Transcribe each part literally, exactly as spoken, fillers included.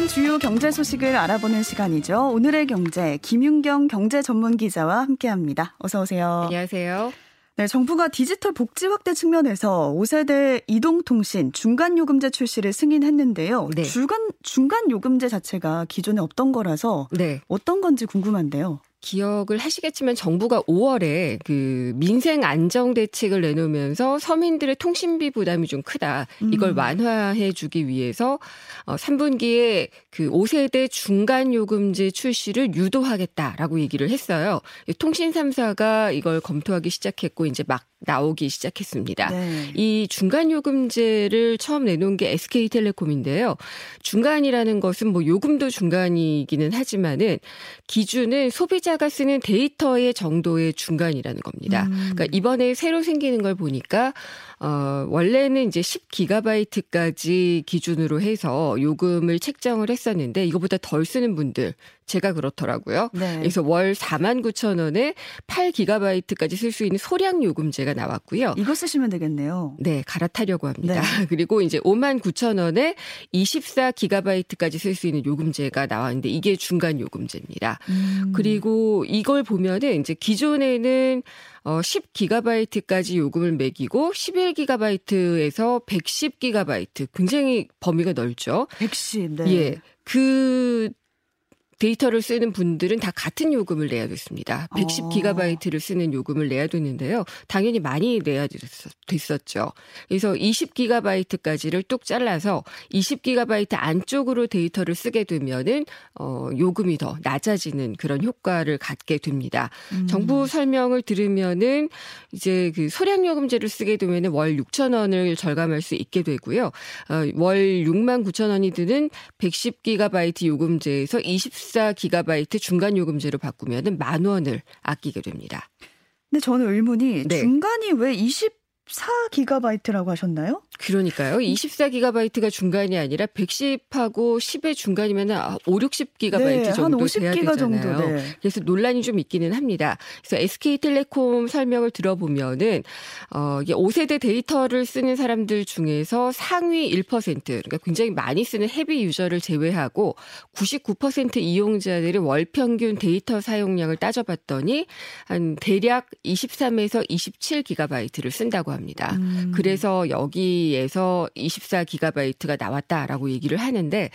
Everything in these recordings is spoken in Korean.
핫한 주요 경제 소식을 알아보는 시간이죠. 오늘의 경제, 김윤경 경제 전문 기자와 함께합니다. 어서 오세요. 안녕하세요. 네, 정부가 디지털 복지 확대 측면에서 오 세대 이동통신 중간요금제 출시를 승인했는데요. 네. 중간, 중간요금제 자체가 기존에 없던 거라서 네. 어떤 건지 궁금한데요. 기억을 하시겠지만 정부가 오월에 그 민생 안정 대책을 내놓으면서 서민들의 통신비 부담이 좀 크다. 이걸 완화해 주기 위해서 삼 분기에 그 오 세대 중간 요금제 출시를 유도하겠다라고 얘기를 했어요. 통신 삼 사가 이걸 검토하기 시작했고 이제 막 나오기 시작했습니다. 네. 이 중간 요금제를 처음 내놓은 게 에스케이텔레콤인데요. 중간이라는 것은 뭐 요금도 중간이기는 하지만은 기준은 소비자 가 쓰는 데이터의 정도의 중간이라는 겁니다. 음. 그러니까 이번에 새로 생기는 걸 보니까 어, 원래는 이제 십 기가바이트까지 기준으로 해서 요금을 책정을 했었는데 이거보다 덜 쓰는 분들 제가 그렇더라고요. 네. 그래서 월 사만 구천 원에 팔 기가바이트까지 쓸 수 있는 소량 요금제가 나왔고요. 이거 쓰시면 되겠네요. 네, 갈아타려고 합니다. 네. 그리고 이제 오만 구천 원에 이십사 기가바이트까지 쓸 수 있는 요금제가 나왔는데 이게 중간 요금제입니다. 음. 그리고 이걸 보면은 이제 기존에는 어, 십 기가바이트까지 요금을 매기고 십일 기가바이트에서 백십 기가바이트 굉장히 범위가 넓죠. 백십, 네. 예, 그 데이터를 쓰는 분들은 다 같은 요금을 내야 됐습니다. 백십 기가바이트를 쓰는 요금을 내야 됐는데요. 당연히 많이 내야 됐었죠. 그래서 이십 기가바이트까지를 뚝 잘라서 이십 기가바이트 안쪽으로 데이터를 쓰게 되면은 어, 요금이 더 낮아지는 그런 효과를 갖게 됩니다. 음. 정부 설명을 들으면은 이제 그 소량 요금제를 쓰게 되면은 월 육천 원을 절감할 수 있게 되고요. 어, 월 육만 구천 원이 드는 백십 기가바이트 요금제에서 이십사 기가바이트 중간 요금제로 바꾸면 만 원을 아끼게 됩니다. 근데 저는 의문이 네. 중간이 왜 이십사 기가바이트라고 하셨나요? 그러니까요. 이십사 기가바이트가 중간이 아니라 백십하고 십의 중간이면 오, 육십 기가바이트 네, 정도 오십 기가 돼야 되잖아요. 정도, 네. 그래서 논란이 좀 있기는 합니다. 그래서 에스케이텔레콤 설명을 들어보면은 어, 이게 오 세대 데이터를 쓰는 사람들 중에서 상위 일 퍼센트 그러니까 굉장히 많이 쓰는 헤비 유저를 제외하고 구십구 퍼센트 이용자들의 월 평균 데이터 사용량을 따져봤더니 한 대략 이십삼에서 이십칠 기가바이트를 쓴다고 합니다. 합니다. 음. 그래서 여기에서 이십사 기가바이트가 나왔다라고 얘기를 하는데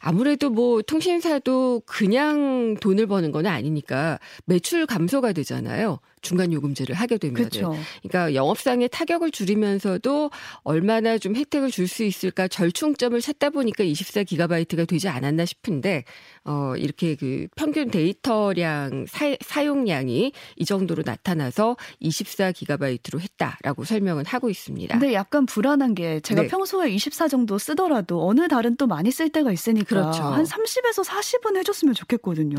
아무래도 뭐 통신사도 그냥 돈을 버는 건 아니니까 매출 감소가 되잖아요. 중간 요금제를 하게 되면. 그러니까 영업상의 타격을 줄이면서도 얼마나 좀 혜택을 줄 수 있을까 절충점을 찾다 보니까 이십사 기가바이트가 되지 않았나 싶은데 어, 이렇게 그 평균 데이터량 사, 사용량이 이 정도로 나타나서 이십사 기가바이트로 했다라고 설명은 하고 있습니다. 근데 약간 불안한 게 제가 네. 평소에 이십사 정도 쓰더라도 어느 달은 또 많이 쓸 때가 있으니까 그렇죠. 한 삼십에서 사십은 해줬으면 좋겠거든요.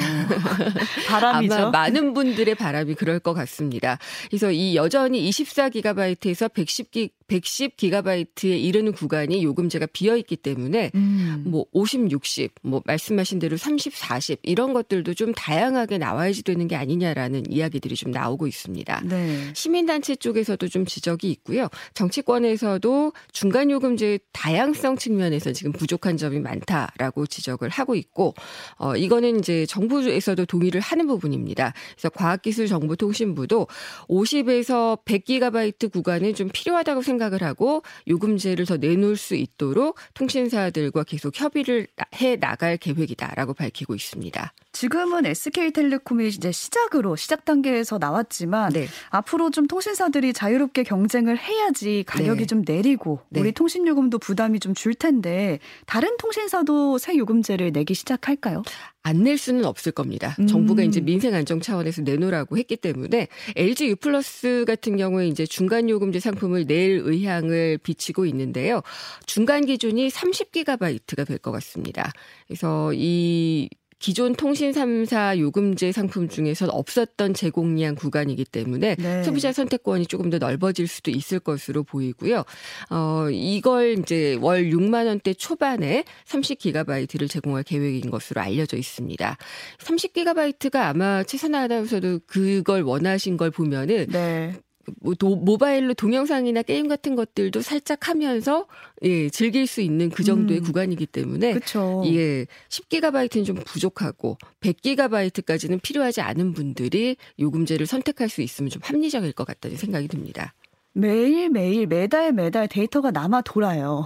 바람이죠. 아마 많은 분들의 바람이 그럴 것 같습니다. 같습니다. 그래서 이 여전히 이십사 기가바이트에서 백십 기가바이트에 이르는 구간이 요금제가 비어 있기 때문에 음. 뭐 오십, 육십, 뭐 말씀하신 대로 삼십, 사십 이런 것들도 좀 다양하게 나와야지 되는 게 아니냐라는 이야기들이 좀 나오고 있습니다. 네. 시민단체 쪽에서도 좀 지적이 있고요. 정치권에서도 중간 요금제의 다양성 측면에서 지금 부족한 점이 많다라고 지적을 하고 있고 어, 이거는 이제 정부에서도 동의를 하는 부분입니다. 그래서 과학기술정보통신 부도 오십에서 백 기가바이트 구간은 좀 필요하다고 생각을 하고 요금제를 더 내놓을 수 있도록 통신사들과 계속 협의를 해 나갈 계획이다라고 밝히고 있습니다. 지금은 에스케이텔레콤이 이제 시작으로 시작 단계에서 나왔지만 네. 앞으로 좀 통신사들이 자유롭게 경쟁을 해야지 가격이 네. 좀 내리고 네. 우리 통신 요금도 부담이 좀 줄 텐데 다른 통신사도 새 요금제를 내기 시작할까요? 안 낼 수는 없을 겁니다. 음. 정부가 이제 민생 안정 차원에서 내놓으라고 했기 때문에 엘지유플러스 같은 경우에 이제 중간 요금제 상품을 낼 의향을 비치고 있는데요. 중간 기준이 삼십 기가바이트가 될 것 같습니다. 그래서 이 기존 통신 삼 사 요금제 상품 중에서는 없었던 제공량 구간이기 때문에 네. 소비자 선택권이 조금 더 넓어질 수도 있을 것으로 보이고요. 어, 이걸 이제 월 육만 원대 초반에 삼십 기가바이트를 제공할 계획인 것으로 알려져 있습니다. 삼십 기가바이트가 아마 최선아 아나운서도 그걸 원하신 걸 보면은 네. 모바일로 동영상이나 게임 같은 것들도 살짝 하면서 예, 즐길 수 있는 그 정도의 음. 구간이기 때문에 그쵸. 예, 십 기가바이트는 좀 부족하고 백 기가바이트까지는 필요하지 않은 분들이 요금제를 선택할 수 있으면 좀 합리적일 것 같다는 생각이 듭니다. 매일매일 매달 매달 데이터가 남아 돌아요.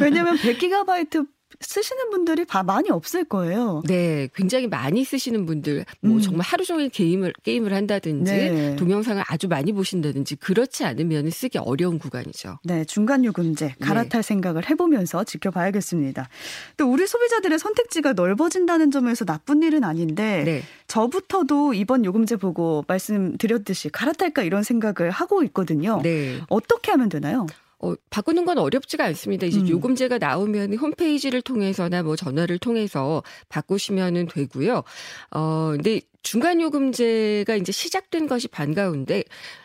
왜냐하면 백 기가바이트 쓰시는 분들이 많이 없을 거예요. 네, 굉장히 많이 쓰시는 분들, 뭐 음. 정말 하루 종일 게임을 게임을 한다든지 네. 동영상을 아주 많이 보신다든지 그렇지 않으면 쓰기 어려운 구간이죠. 네, 중간 요금제 갈아탈 네. 생각을 해보면서 지켜봐야겠습니다. 또 우리 소비자들의 선택지가 넓어진다는 점에서 나쁜 일은 아닌데 네. 저부터도 이번 요금제 보고 말씀드렸듯이 갈아탈까 이런 생각을 하고 있거든요. 네. 어떻게 하면 되나요? 어, 바꾸는 건 어렵지가 않습니다. 이제 음. 요금제가 나오면 홈페이지를 통해서나 뭐 전화를 통해서 바꾸시면은 되고요. 어, 근데 중간 요금제가 이제 시작된 것이 반가운데,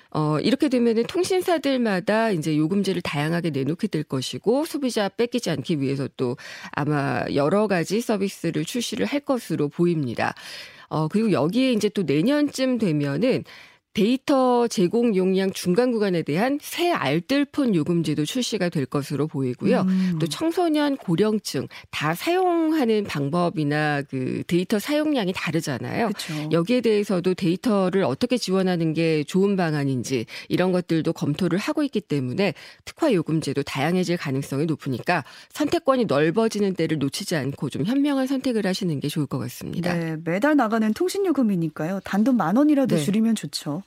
어, 이렇게 되면은 통신사들마다 이제 요금제를 다양하게 내놓게 될 것이고, 소비자 뺏기지 않기 위해서 또 아마 여러 가지 서비스를 출시를 할 것으로 보입니다. 어, 그리고 여기에 이제 또 내년쯤 되면은 데이터 제공 용량 중간 구간에 대한 새 알뜰폰 요금제도 출시가 될 것으로 보이고요. 음. 또 청소년, 고령층 다 사용하는 방법이나 그 데이터 사용량이 다르잖아요. 그쵸. 여기에 대해서도 데이터를 어떻게 지원하는 게 좋은 방안인지 이런 것들도 검토를 하고 있기 때문에 특화 요금제도 다양해질 가능성이 높으니까 선택권이 넓어지는 때를 놓치지 않고 좀 현명한 선택을 하시는 게 좋을 것 같습니다. 네, 매달 나가는 통신요금이니까요. 단돈 만 원이라도 네. 줄이면 좋죠.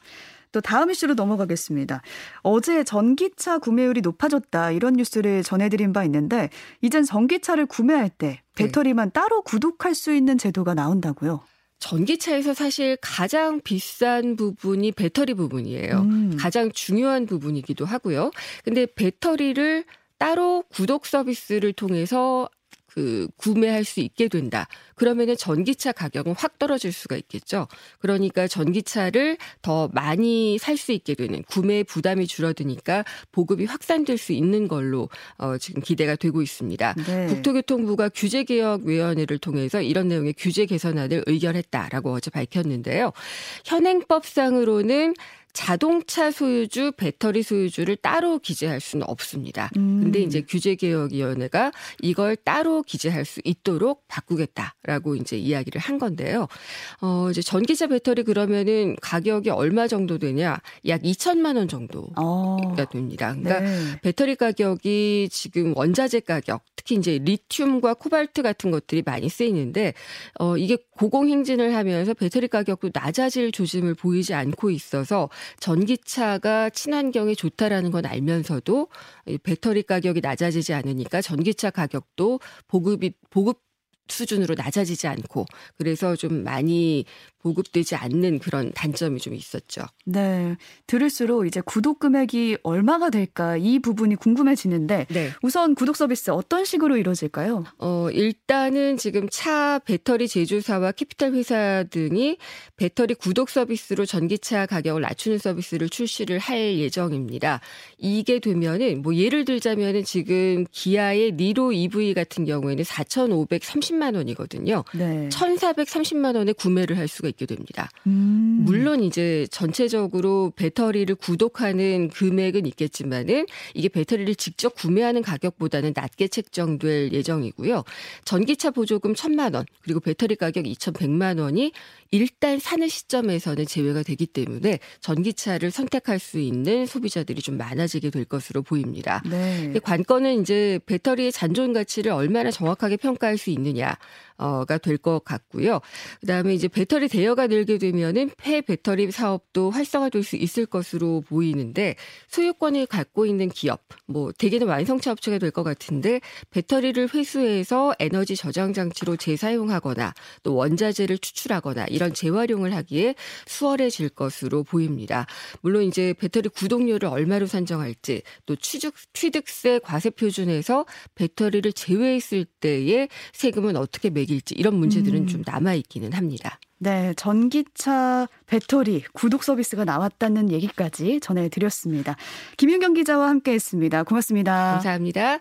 또 다음 이슈로 넘어가겠습니다. 어제 전기차 구매율이 높아졌다 이런 뉴스를 전해드린 바 있는데 이젠 전기차를 구매할 때 배터리만 네. 따로 구독할 수 있는 제도가 나온다고요. 전기차에서 사실 가장 비싼 부분이 배터리 부분이에요. 음. 가장 중요한 부분이기도 하고요. 근데 배터리를 따로 구독 서비스를 통해서 그 구매할 수 있게 된다. 그러면은 전기차 가격은 확 떨어질 수가 있겠죠. 그러니까 전기차를 더 많이 살 수 있게 되는 구매 부담이 줄어드니까 보급이 확산될 수 있는 걸로 어, 지금 기대가 되고 있습니다. 네. 국토교통부가 규제개혁위원회를 통해서 이런 내용의 규제 개선안을 의결했다라고 어제 밝혔는데요. 현행법상으로는 자동차 소유주, 배터리 소유주를 따로 기재할 수는 없습니다. 그런데 음. 이제 규제개혁위원회가 이걸 따로 기재할 수 있도록 바꾸겠다라고 이제 이야기를 한 건데요. 어, 이제 전기차 배터리 그러면은 가격이 얼마 정도 되냐? 약 이천만 원 정도가 어. 됩니다. 그러니까 네. 배터리 가격이 지금 원자재 가격, 특히 이제 리튬과 코발트 같은 것들이 많이 쓰이는데 어, 이게 고공행진을 하면서 배터리 가격도 낮아질 조짐을 보이지 않고 있어서 전기차가 친환경에 좋다라는 건 알면서도 배터리 가격이 낮아지지 않으니까 전기차 가격도 보급이 보급 수준으로 낮아지지 않고 그래서 좀 많이 보급되지 않는 그런 단점이 좀 있었죠. 네, 들을수록 이제 구독 금액이 얼마가 될까 이 부분이 궁금해지는데 네. 우선 구독 서비스 어떤 식으로 이루어질까요? 어, 일단은 지금 차 배터리 제조사와 캐피탈 회사 등이 배터리 구독 서비스로 전기차 가격을 낮추는 서비스를 출시를 할 예정입니다. 이게 되면은 뭐 예를 들자면은 지금 기아의 니로 이브이 같은 경우에는 사천오백삼십만 원이거든요. 네. 천사백삼십만 원에 구매를 할 수가 있게 됩니다. 음. 물론 이제 전체적으로 배터리를 구독하는 금액은 있겠지만은 이게 배터리를 직접 구매하는 가격보다는 낮게 책정될 예정이고요. 전기차 보조금 천만 원 그리고 배터리 가격 이천백만 원이 일단 사는 시점에서는 제외가 되기 때문에 전기차를 선택할 수 있는 소비자들이 좀 많아지게 될 것으로 보입니다. 네. 관건은 이제 배터리의 잔존 가치를 얼마나 정확하게 평가할 수 있느냐. 어가 될 것 같고요. 그다음에 이제 배터리 대여가 늘게 되면은 폐 배터리 사업도 활성화될 수 있을 것으로 보이는데 소유권을 갖고 있는 기업, 뭐 대개는 완성차 업체가 될 것 같은데 배터리를 회수해서 에너지 저장 장치로 재사용하거나 또 원자재를 추출하거나 이런 재활용을 하기에 수월해질 것으로 보입니다. 물론 이제 배터리 구독료를 얼마로 산정할지 또 취득 취득세 과세 표준에서 배터리를 제외했을 때의 세금은 어떻게 매 일지 이런 문제들은 음. 좀 남아있기는 합니다. 네, 전기차 배터리 구독 서비스가 나왔다는 얘기까지 전해드렸습니다. 김윤경 기자와 함께했습니다. 고맙습니다. 감사합니다.